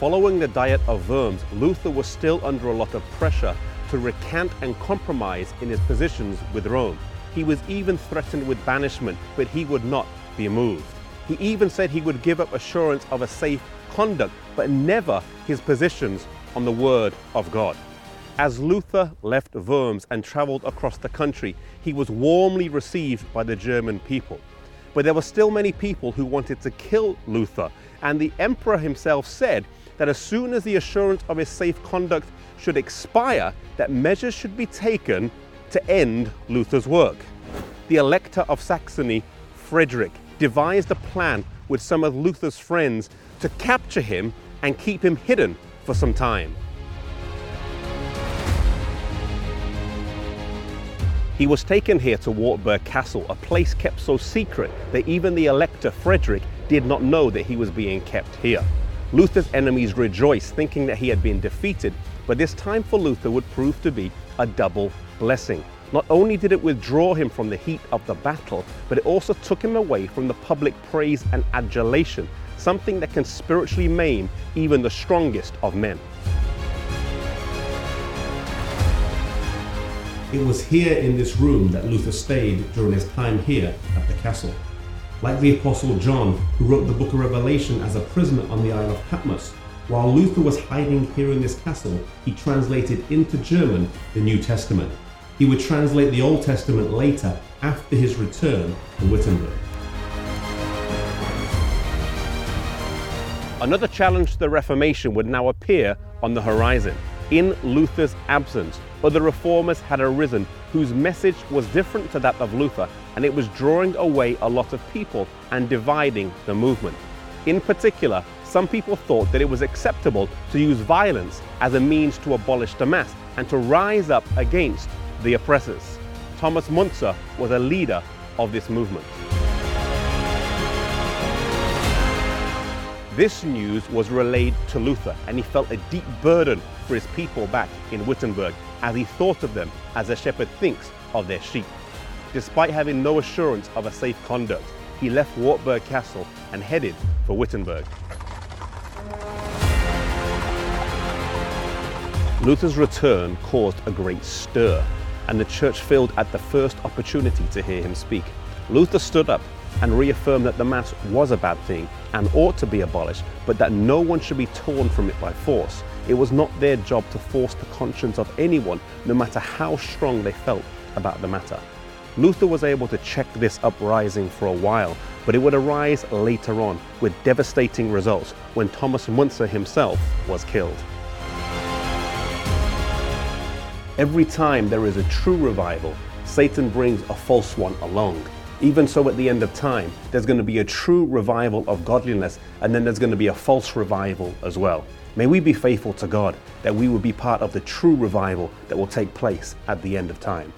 Following the Diet of Worms, Luther was still under a lot of pressure to recant and compromise in his positions with Rome. He was even threatened with banishment, but he would not be moved. He even said he would give up assurance of a safe conduct, but never his positions on the Word of God. As Luther left Worms and traveled across the country, he was warmly received by the German people. But there were still many people who wanted to kill Luther, and the emperor himself said that as soon as the assurance of his safe conduct should expire, that measures should be taken to end Luther's work. The Elector of Saxony, Frederick, devised a plan with some of Luther's friends to capture him and keep him hidden for some time. He was taken here to Wartburg Castle, a place kept so secret that even the Elector Frederick did not know that he was being kept here. Luther's enemies rejoiced, thinking that he had been defeated, but this time for Luther would prove to be a double blessing. Not only did it withdraw him from the heat of the battle, but it also took him away from the public praise and adulation, something that can spiritually maim even the strongest of men. It was here in this room that Luther stayed during his time here at the castle. Like the Apostle John, who wrote the Book of Revelation as a prisoner on the Isle of Patmos, while Luther was hiding here in this castle, he translated into German the New Testament. He would translate the Old Testament later, after his return to Wittenberg. Another challenge to the Reformation would now appear on the horizon. In Luther's absence, other reformers had arisen whose message was different to that of Luther, and it was drawing away a lot of people and dividing the movement. In particular, some people thought that it was acceptable to use violence as a means to abolish the mass and to rise up against the oppressors. Thomas Müntzer was a leader of this movement. This news was relayed to Luther, and he felt a deep burden for his people back in Wittenberg as he thought of them as a shepherd thinks of their sheep. Despite having no assurance of a safe conduct, he left Wartburg Castle and headed for Wittenberg. Luther's return caused a great stir, and the church filled at the first opportunity to hear him speak. Luther stood up and reaffirmed that the Mass was a bad thing and ought to be abolished, but that no one should be torn from it by force. It was not their job to force the conscience of anyone, no matter how strong they felt about the matter. Luther was able to check this uprising for a while, but it would arise later on with devastating results when Thomas Müntzer himself was killed. Every time there is a true revival, Satan brings a false one along. Even so, at the end of time, there's going to be a true revival of godliness, and then there's going to be a false revival as well. May we be faithful to God, that we will be part of the true revival that will take place at the end of time.